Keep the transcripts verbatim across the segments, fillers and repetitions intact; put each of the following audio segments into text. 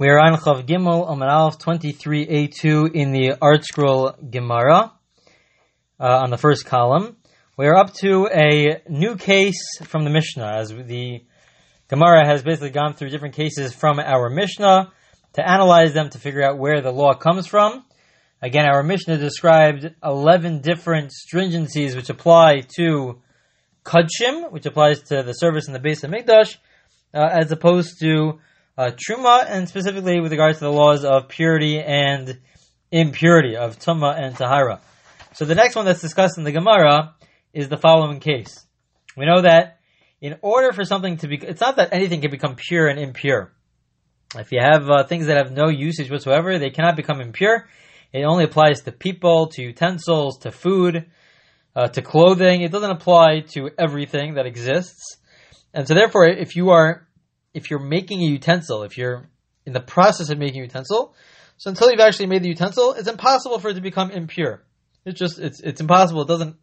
We are on Chav Gimel Omanalf twenty-three A two in the Artscroll Gemara, uh, on the first column. We are up to a new case from the Mishnah, as the Gemara has basically gone through different cases from our Mishnah to analyze them to figure out where the law comes from. Again, our Mishnah described eleven different stringencies which apply to Kodshim, which applies to the service in the Beis HaMikdash, uh, as opposed to uh, Truma, and specifically with regards to the laws of purity and impurity, of Tumah and Tahira. So the next one that's discussed in the Gemara is the following case. We know that in order for something to be... It's not that anything can become pure and impure. If you have uh, things that have no usage whatsoever, they cannot become impure. It only applies to people, to utensils, to food, uh, to clothing. It doesn't apply to everything that exists. And so therefore, if you are, if you're making a utensil, if you're in the process of making a utensil, so until you've actually made the utensil, it's impossible for it to become impure. It's just, it's, it's impossible. It doesn't,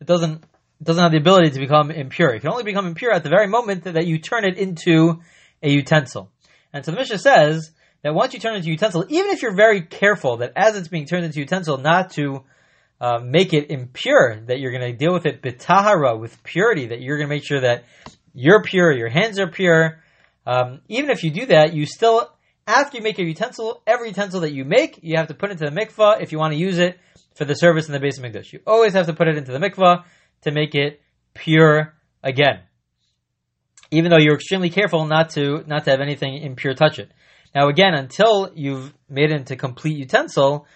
it doesn't, it doesn't have the ability to become impure. It can only become impure at the very moment that you turn it into a utensil. And so the Mishnah says that once you turn it into utensil, even if you're very careful that as it's being turned into utensil not to uh, make it impure, that you're going to deal with it bitahara, with purity, that you're going to make sure that you're pure, your hands are pure. Um, even if you do that, you still, after you make your utensil, every utensil that you make, you have to put into the mikvah if you want to use it for the service in the Beis HaMikdash. You always have to put it into the mikvah to make it pure again, even though you're extremely careful not to not to have anything impure touch it. Now again, until you've made it into complete utensil,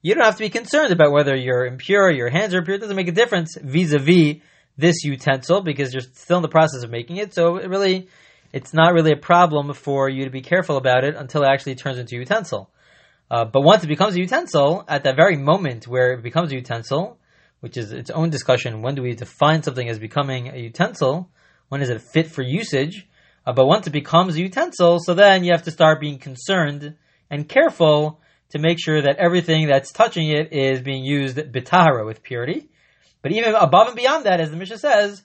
you don't have to be concerned about whether you're impure, your hands are impure. It doesn't make a difference vis-a-vis this utensil because you're still in the process of making it. So it really, it's not really a problem for you to be careful about it until it actually turns into utensil. Uh, but once it becomes a utensil, at that very moment where it becomes a utensil, which is its own discussion, when do we define something as becoming a utensil? When is it fit for usage? Uh, but once it becomes a utensil, so then you have to start being concerned and careful to make sure that everything that's touching it is being used bitahara, with purity. But even above and beyond that, as the Mishnah says,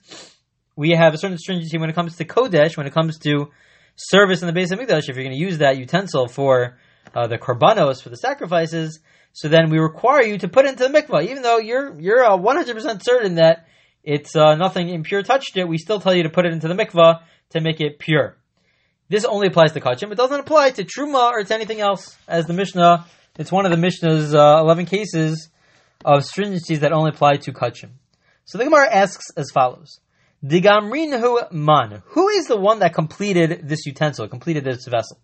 we have a certain stringency when it comes to kodesh, when it comes to service in the Beis HaMikdash. If you're going to use that utensil for uh, the korbanos, for the sacrifices, so then we require you to put it into the mikvah, even though you're you're uh, one hundred percent certain that it's uh, nothing impure touched it. We still tell you to put it into the mikvah to make it pure. This only applies to Kachim. It doesn't apply to Truma or to anything else. As the Mishnah, it's one of the Mishnah's uh, eleven cases of stringencies that only apply to Kachim. So the Gemara asks as follows. Digamrinhu man. Who is the one that completed this utensil, completed this vessel?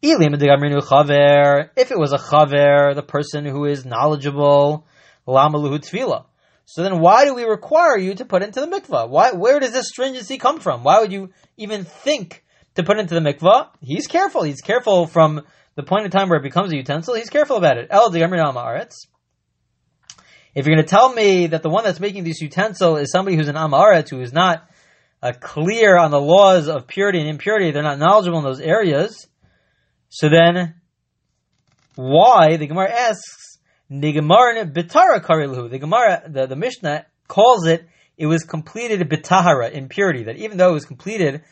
Ilim digamrinhu chaver. If it was a chaver, the person who is knowledgeable, lamaluhu tevilah. So then why do we require you to put into the mikvah? Why? Where does this stringency come from? Why would you even think to put into the mikvah? He's careful. He's careful from the point in time where it becomes a utensil. He's careful about it. El digamrin am haaretz. If you're going to tell me that the one that's making this utensil is somebody who's an am haaretz, who is not uh, clear on the laws of purity and impurity, they're not knowledgeable in those areas, so then why, the Gemara asks, Nigamarn bitara kariluhu. The Gemara, the, the Mishnah calls it, it was completed bitahara, impurity. That even though it was completed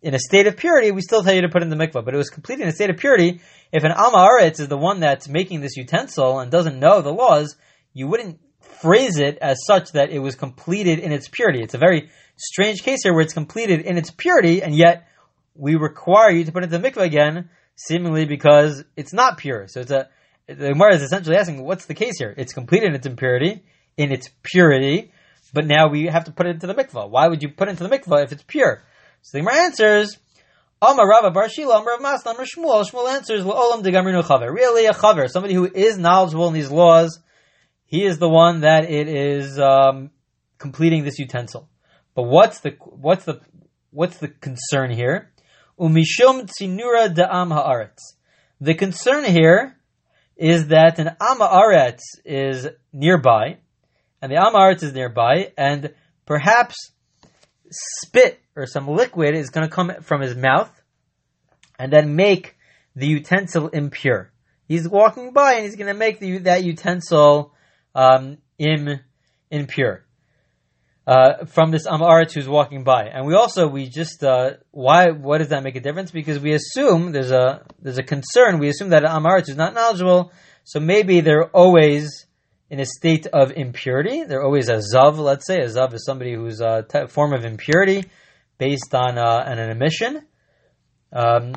in a state of purity, we still tell you to put in the mikvah. But it was completed in a state of purity. If an am haaretz is the one that's making this utensil and doesn't know the laws, you wouldn't phrase it as such that it was completed in its purity. It's a very strange case here where it's completed in its purity, and yet we require you to put it in the mikvah again, seemingly because it's not pure. So it's a The Gemara is essentially asking, what's the case here? It's completed in its impurity, in its purity, but now we have to put it into the mikvah. Why would you put it into the mikvah if it's pure? So the Gemara answers, Amar Rav Bar Shila, Amar Rav Masna, Amar Shmuel. Shmuel answers, La'olam digamrinu chaver. Really a chaver, somebody who is knowledgeable in these laws, he is the one that it is um, completing this utensil. But what's the what's the what's the concern here? Umishum tzinura da'am haaretz. The concern here is that an am haaretz is nearby, and the am haaretz is nearby, and perhaps spit or some liquid is going to come from his mouth and then make the utensil impure. He's walking by and he's going to make the, that utensil um, im, impure. uh, from this am haaretz who's walking by. And we also, we just, uh, why, why does that make a difference? Because we assume, there's a there's a concern, we assume that an am haaretz is not knowledgeable, so maybe they're always in a state of impurity. They're always a Zav, let's say. A Zav is somebody who's a t- form of impurity based on uh, an, an emission. Um,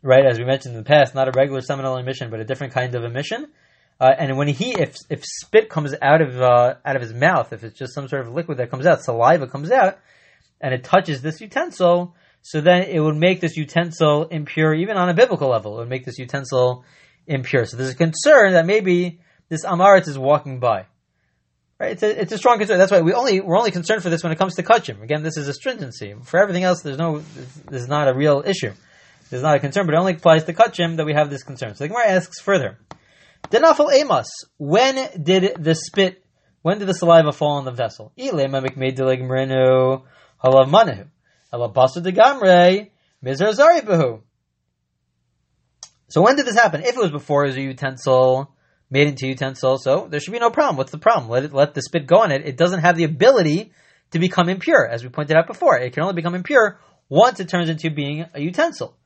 right, as we mentioned in the past, not a regular seminal emission, but a different kind of emission. Uh, and when he, if if spit comes out of uh, out of his mouth, if it's just some sort of liquid that comes out, saliva comes out, and it touches this utensil, so then it would make this utensil impure, even on a biblical level. It would make this utensil impure. So there's a concern that maybe this am haaretz is walking by, right? It's a, it's a strong concern. That's why we only we're only concerned for this when it comes to Kachim. Again, this is a stringency. For everything else, there's no this is not a real issue. There's not a concern, but it only applies to Kachim that we have this concern. So the Gemara asks further: Denafel Amos, when did the spit, when did the saliva fall on the vessel? Elema mikmed delegmerinu halav manahu alabasu degamre mizar zari behu. So when did this happen? If it was before, it was a utensil. Made into utensil, so there should be no problem. What's the problem? Let it, let the spit go on it. It doesn't have the ability to become impure, as we pointed out before. It can only become impure once it turns into being a utensil.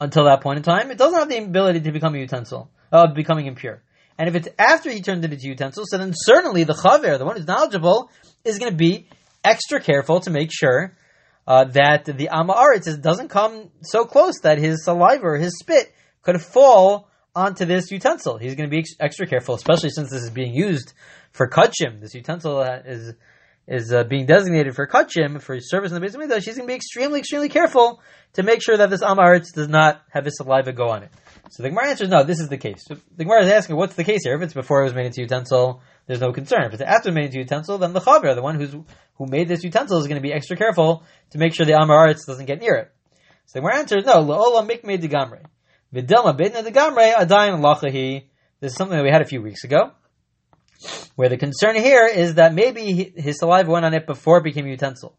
Until that point in time, it doesn't have the ability to become a utensil, of uh, becoming impure. And if it's after he turned it into utensil, so then certainly the chaver, the one who's knowledgeable, is going to be extra careful to make sure uh, that the am haaretz doesn't come so close that his saliva or his spit could fall onto this utensil. He's going to be extra careful, especially since this is being used for Kodshim. This utensil is is uh, being designated for Kodshim, for service in the Beis HaMikdash. He's going to be extremely, extremely careful to make sure that this am haaretz does not have his saliva go on it. So the Gemara answers, no, this is the case. So the Gemara is asking, what's the case here? If it's before it was made into utensil, there's no concern. If it's after it was made into utensil, then the chaver, the one who's who made this utensil, is going to be extra careful to make sure the am haaretz doesn't get near it. So the Gemara answers, no, l'olam mikmei degamrei. This is something that we had a few weeks ago, where the concern here is that maybe his saliva went on it before it became a utensil,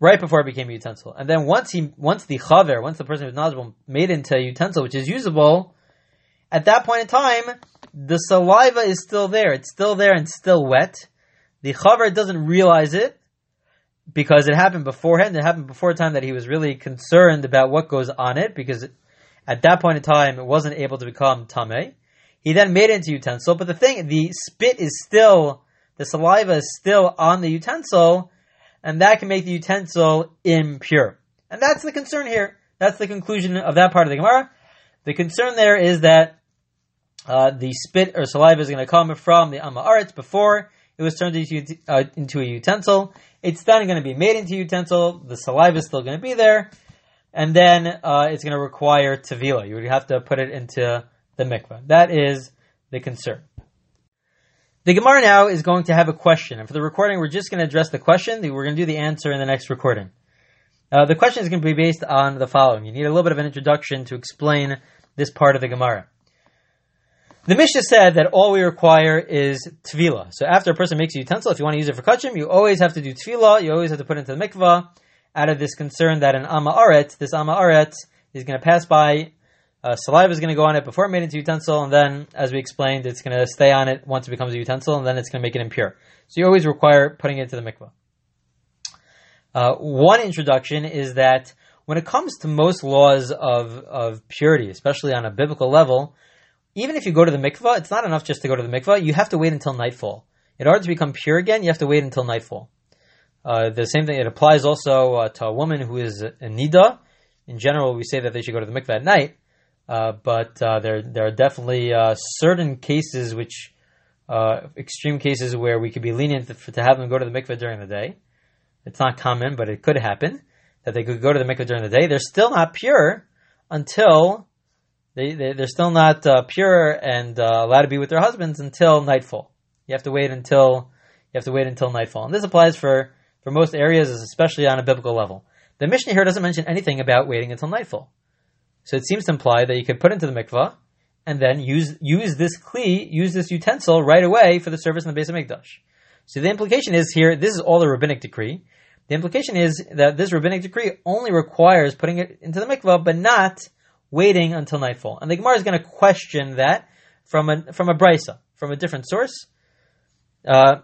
right before it became a utensil. And then once he, once the chaver, once the person who's knowledgeable made it into a utensil which is usable, at that point in time, the saliva is still there. It's still there and still wet. The chaver doesn't realize it because it happened beforehand. It happened before a time that he was really concerned about what goes on it, because it, at that point in time, it wasn't able to become tame. He then made it into utensil, but the thing, the spit is still, the saliva is still on the utensil, and that can make the utensil impure. And that's the concern here. That's the conclusion of that part of the Gemara. The concern there is that uh, the spit or saliva is going to come from the am haaretz before it was turned into, uh, into a utensil. It's then going to be made into utensil. The saliva is still going to be there. And then uh, it's going to require tevilah. You would have to put it into the mikvah. That is the concern. The Gemara now is going to have a question. And for the recording, we're just going to address the question. We're going to do the answer in the next recording. Uh, the question is going to be based on the following. You need a little bit of an introduction to explain this part of the Gemara. The Mishnah said that all we require is tevilah. So after a person makes a utensil, if you want to use it for kachim, you always have to do tevilah. You always have to put it into the mikvah, out of this concern that an am haaretz, this am haaretz is going to pass by, uh, saliva is going to go on it before it made into utensil, and then, as we explained, it's going to stay on it once it becomes a utensil, and then it's going to make it impure. So you always require putting it into the mikvah. Uh, one introduction is that when it comes to most laws of, of purity, especially on a biblical level, even if you go to the mikvah, it's not enough just to go to the mikvah, you have to wait until nightfall. In order to become pure again, you have to wait until nightfall. Uh, the same thing, it applies also uh, to a woman who is a niddah. In general, we say that they should go to the mikveh at night, uh, but uh, there there are definitely uh, certain cases, which uh, extreme cases where we could be lenient to, to have them go to the mikveh during the day. It's not common, but it could happen, that they could go to the mikveh during the day. They're still not pure until, they, they, they're still not uh, pure and uh, allowed to be with their husbands until nightfall. You have to wait until, you have to wait until nightfall. And this applies for For most areas, especially on a biblical level. The Mishnah here doesn't mention anything about waiting until nightfall. So it seems to imply that you could put into the mikvah and then use use this kli, use this utensil right away for the service in the Beis HaMikdash. So the implication is here, this is all the rabbinic decree. The implication is that this rabbinic decree only requires putting it into the mikvah, but not waiting until nightfall. And the Gemara is going to question that from a, from a brisa, from a different source. Uh,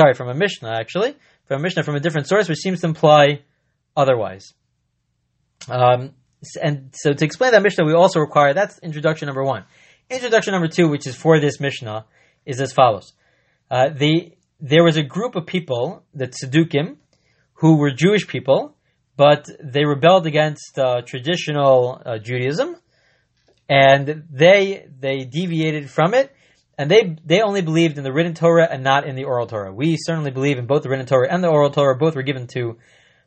sorry, from a Mishnah, actually. from Mishnah from a different source, which seems to imply otherwise. Um, and so to explain that Mishnah, we also require, that's introduction number one. Introduction number two, which is for this Mishnah, is as follows. Uh, the, there was a group of people, the Tzedukim, who were Jewish people, but they rebelled against uh, traditional uh, Judaism, and they they deviated from it, and they they only believed in the written Torah and not in the oral Torah. We certainly believe in both the written Torah and the oral Torah. Both were given to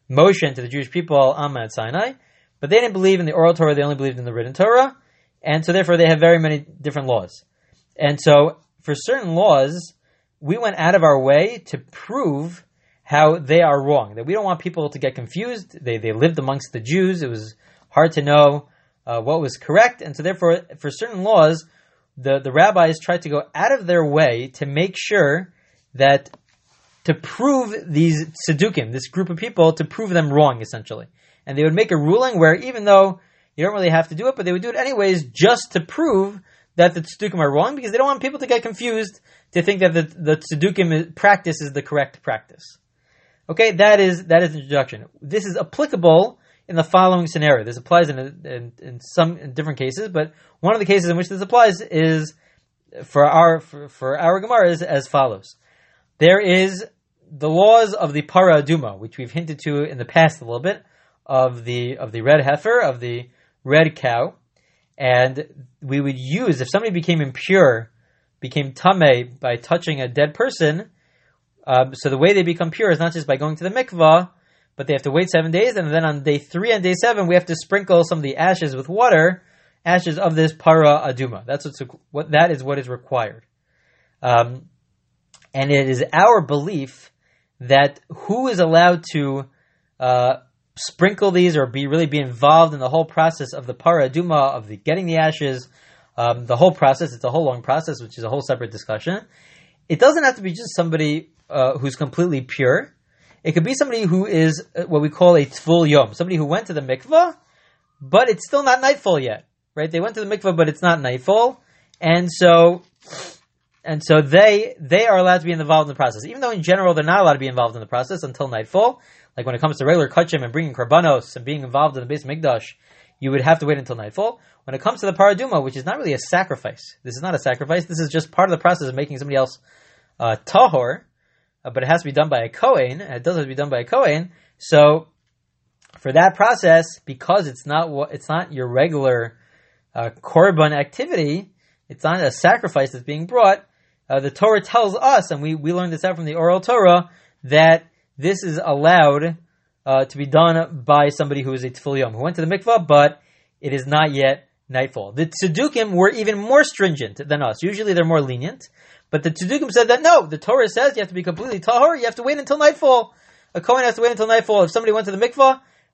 Moshe and to the Jewish people on Mount Sinai, but they didn't believe in the oral Torah. They only believed in the written Torah, and so therefore they have very many different laws. And so for certain laws, we went out of our way to prove how they are wrong, that we don't want people to get confused. They they lived amongst the Jews. It was hard to know uh, what was correct. And so therefore, for certain laws, the, the rabbis tried to go out of their way to make sure that, to prove these tzedukim, this group of people, to prove them wrong, essentially. And they would make a ruling where, even though you don't really have to do it, but they would do it anyways just to prove that the tzedukim are wrong, because they don't want people to get confused to think that the, the tzedukim practice is the correct practice. Okay, that is that is introduction. This is applicable in the following scenario. This applies in in, in some in different cases, but one of the cases in which this applies is for our for, for our Gemara is as follows. There is the laws of the Parah Adumah, which we've hinted to in the past a little bit, of the of the red heifer, of the red cow, and we would use, if somebody became impure, became tame by touching a dead person. Uh, so the way they become pure is not just by going to the mikvah, but they have to wait seven days, and then on day three and day seven, we have to sprinkle some of the ashes with water, ashes of this Parah Adumah. That's what's, what that is what is required. Um, and it is our belief that who is allowed to uh, sprinkle these or be really be involved in the whole process of the Parah Adumah, of the getting the ashes, um, the whole process. It's a whole long process, which is a whole separate discussion. It doesn't have to be just somebody Uh, who's completely pure. It could be somebody who is what we call a tevul yom, somebody who went to the mikvah, but it's still not nightfall yet, right? They went to the mikvah, but it's not nightfall, and so and so they they are allowed to be involved in the process, even though in general they're not allowed to be involved in the process until nightfall. Like when it comes to regular Kachim and bringing korbanos and being involved in the Beis HaMikdash, you would have to wait until nightfall. When it comes to the Parah Adumah, which is not really a sacrifice, this is not a sacrifice. This is just part of the process of making somebody else uh, tahor. Uh, but it has to be done by a Kohen. It does have to be done by a Kohen. So, for that process, because it's not it's not your regular uh, Korban activity, it's not a sacrifice that's being brought, uh, the Torah tells us, and we, we learned this out from the Oral Torah, that this is allowed uh, to be done by somebody who is a Tefil Yom, who went to the mikvah, but it is not yet nightfall. The Tzedukim were even more stringent than us. Usually they're more lenient. But the Tzedukim said that no, the Torah says you have to be completely tahor, you have to wait until nightfall. A Kohen has to wait until nightfall. If somebody went to the mikvah,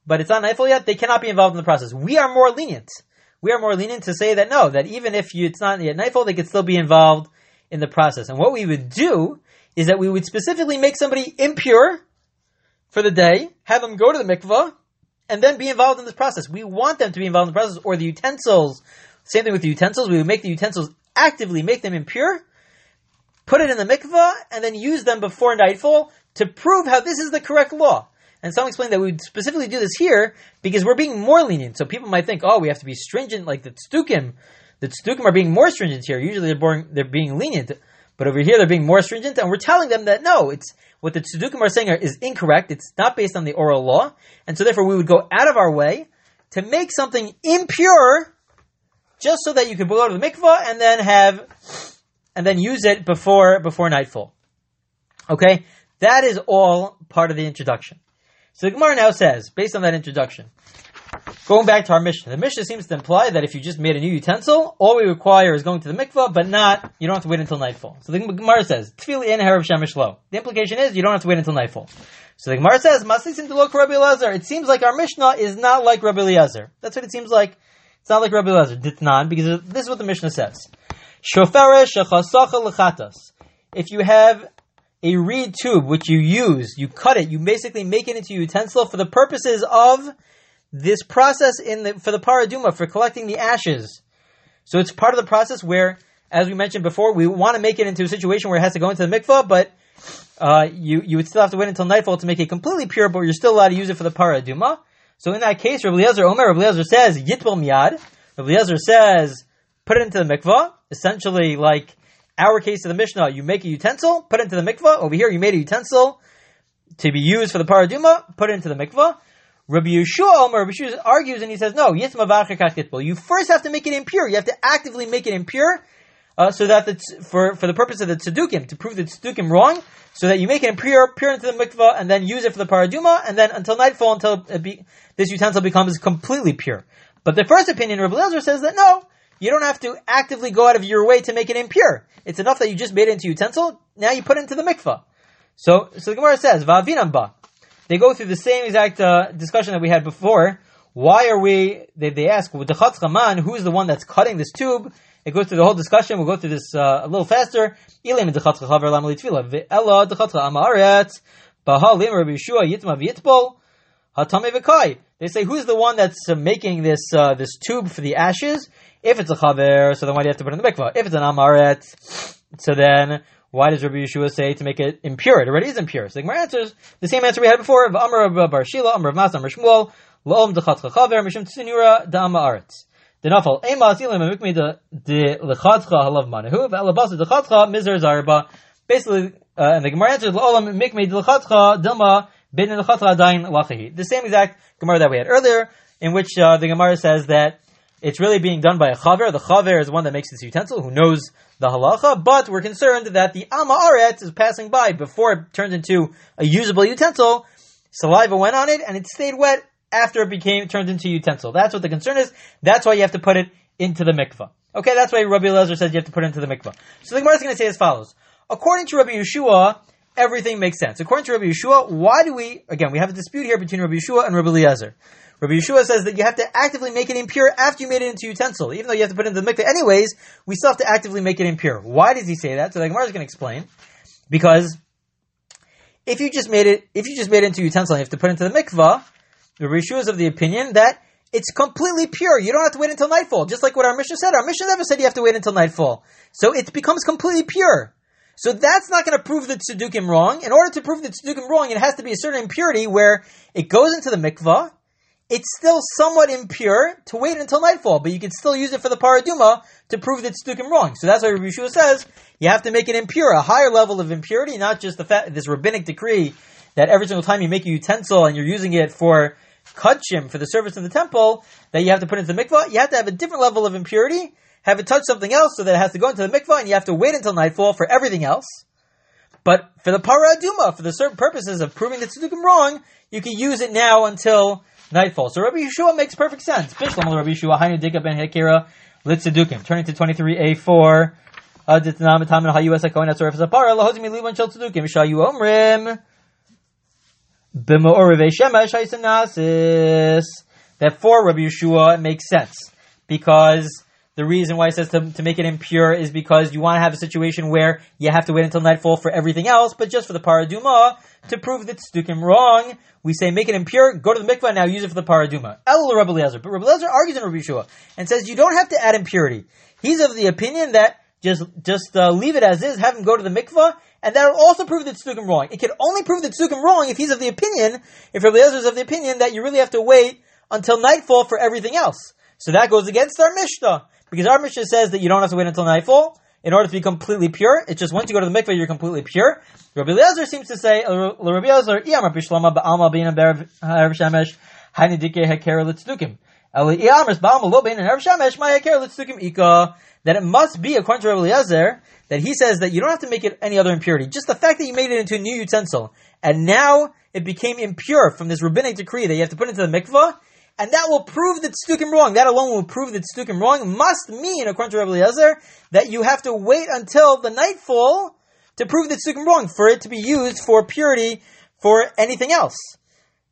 but it's not nightfall yet, they cannot be involved in the process. We are more lenient. We are more lenient to say that no, that even if you, it's not yet nightfall, they could still be involved in the process. And what we would do is that we would specifically make somebody impure for the day, have them go to the mikvah, and then be involved in this process. We want them to be involved in the process, or the utensils. Same thing with the utensils. We would make the utensils actively, make them impure, put it in the mikvah, and then use them before nightfall to prove how this is the correct law. And some explain that we would specifically do this here because we're being more lenient. So people might think, oh, we have to be stringent like the Tzedukim. The Tzedukim are being more stringent here. Usually they're, boring, they're being lenient. But over here they're being more stringent, and we're telling them that no, it's what the Tzedukim are saying is incorrect. It's not based on the oral law. And so therefore we would go out of our way to make something impure just so that you could go to the mikvah and then have... and then use it before before nightfall. Okay? That is all part of the introduction. So the Gemara now says, based on that introduction, going back to our Mishnah, the Mishnah seems to imply that if you just made a new utensil, all we require is going to the mikvah, but not, you don't have to wait until nightfall. So the Gemara says, Tefillin harav shemesh lo. The implication is, you don't have to wait until nightfall. So the Gemara says, Maslisim delok Rabbi Eliezer. It seems like our Mishnah is not like Rabbi Eliezer. That's what it seems like. It's not like Rabbi Eliezer. Ditnan, because this is what the Mishnah says. If you have a reed tube which you use, you cut it, you basically make it into a utensil for the purposes of this process in the, for the Parah Adumah, for collecting the ashes. So it's part of the process where, as we mentioned before, we want to make it into a situation where it has to go into the mikvah, but uh, you you would still have to wait until nightfall to make it completely pure, but you're still allowed to use it for the Parah Adumah. So in that case, Rabbi Eliezer Omer, Rabbi Eliezer says, Yitbal Miyad. Rabbi Eliezer says, put it into the mikvah. Essentially, like our case of the Mishnah, you make a utensil, put it into the mikvah. Over here, you made a utensil to be used for the Parah Adumah, put it into the mikvah. Rabbi Yehoshua Omer, Rabbi Yehoshua argues and he says, no, you first have to make it impure. You have to actively make it impure, uh, so that the t- for, for the purpose of the Tzedukim, to prove the Tzedukim wrong, so that you make it impure, pure into the mikvah, and then use it for the Parah Adumah, and then until nightfall, until it be, this utensil becomes completely pure. But the first opinion, Rabbi Eliezer says that no, you don't have to actively go out of your way to make it impure. It's enough that you just made it into utensil, now you put it into the mikvah. So, so the Gemara says, Va'avinam ba. They go through the same exact uh, discussion that we had before. Why are we, they, they ask, who is the one that's cutting this tube? It goes through the whole discussion. We'll go through this uh, a little faster. They say, who's the one that's uh, making this uh, this tube for the ashes? If it's a chaver, so then why do you have to put it in the mikvah? If it's an am haaretz, so then why does Rabbi Yehoshua say to make it impure? It already is impure. So the Gemara answers the same answer we had before. Basically, uh, and the Gemara answers the same exact Gemara that we had earlier, in which uh, the Gemara says that it's really being done by a chaver. The chaver is one that makes this utensil, who knows the halacha, but we're concerned that the am haaretz is passing by before it turns into a usable utensil. Saliva went on it, and it stayed wet after it became turned into utensil. That's what the concern is. That's why you have to put it into the mikvah. Okay, that's why Rabbi Eliezer says you have to put it into the mikvah. So the Gemara is going to say as follows. According to Rabbi Yehoshua, everything makes sense. According to Rabbi Yehoshua, why do we... Again, we have a dispute here between Rabbi Yehoshua and Rabbi Eliezer. Rabbi Yehoshua says that you have to actively make it impure after you made it into utensil. Even though you have to put it into the mikveh anyways, we still have to actively make it impure. Why does he say that? So the Gemara is going to explain. Because if you just made it, if you just made it into utensil and you have to put it into the mikveh, Rabbi Yehoshua is of the opinion that it's completely pure. You don't have to wait until nightfall. Just like what our Mishnah said. Our Mishnah never said you have to wait until nightfall. So it becomes completely pure. So that's not going to prove the tzedukim wrong. In order to prove the tzedukim wrong, it has to be a certain impurity where it goes into the mikvah. It's still somewhat impure to wait until nightfall, but you can still use it for the Parah Adumah to prove that tzedukim wrong. So that's why Rabbi Yehoshua says you have to make it impure, a higher level of impurity, not just the fa- this rabbinic decree that every single time you make a utensil and you're using it for Kodshim, for the service of the temple, that you have to put into the mikvah. You have to have a different level of impurity, have it touch something else so that it has to go into the mikvah, and you have to wait until nightfall for everything else. But for the Parah Adumah, for the certain purposes of proving the tzedukim wrong, you can use it now until nightfall. So Rabbi Yehoshua makes perfect sense. Bishlam Rabbi Yehoshua Hainu Dika ben Hekira Litzedukim. Turning to twenty-three A four. Aditnam Taman Hayuas Akoin Atzoref Zapara Lahozimi Livan Shel Tzedukim Shayu Omrim B'mo'orivei Shemesh Haysanasis. That for Rabbi Yehoshua makes sense, because the reason why it says to, to make it impure is because you want to have a situation where you have to wait until nightfall for everything else, but just for the Parah Adumah, to prove that tzedukim wrong, we say make it impure, go to the mikvah, now use it for the Parah Adumah. El Rabbi Eliezer. But Rabbi Eliezer argues in Rabbi Yehoshua and says you don't have to add impurity. He's of the opinion that just just uh, leave it as is, have him go to the mikvah, and that will also prove that tzedukim wrong. It can only prove that tzedukim wrong if he's of the opinion, if Rabbi Eliezer is of the opinion that you really have to wait until nightfall for everything else. So that goes against our Mishnah. Because our Mishnah says that you don't have to wait until nightfall in order to be completely pure. It's just once you go to the mikveh, you're completely pure. Rabbi Eliezer seems to say, Rabbi Eliezer, that it must be, according to Rabbi Eliezer, that he says that you don't have to make it any other impurity. Just the fact that you made it into a new utensil, and now it became impure from this rabbinic decree that you have to put into the mikveh, and that will prove that tzedukim wrong. That alone will prove that tzedukim wrong. Must mean, according to Rabbi Eliezer, that you have to wait until the nightfall to prove that tzedukim wrong, for it to be used for purity for anything else.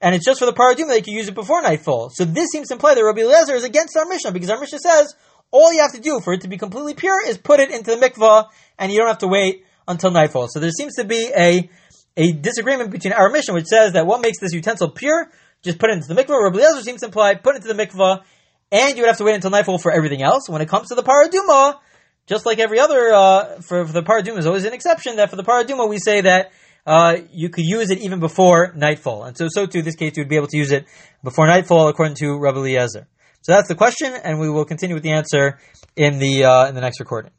And it's just for the Parah Adumah that you can use it before nightfall. So this seems to imply that Rabbi Eliezer is against our Mishnah, because our Mishnah says all you have to do for it to be completely pure is put it into the mikvah, and you don't have to wait until nightfall. So there seems to be a, a disagreement between our Mishnah, which says that what makes this utensil pure? Just put it into the mikvah. Rabbi Eliezer seems to imply, put it into the mikvah, and you would have to wait until nightfall for everything else. When it comes to the Parah Adumah, Just like every other, uh, for, for the Parah Adumah, is always an exception that for the Parah Adumah we say that uh, you could use it even before nightfall. And so, so too, in this case, you would be able to use it before nightfall according to Rabbi Eliezer. So that's the question, and we will continue with the answer in the, uh, in the next recording.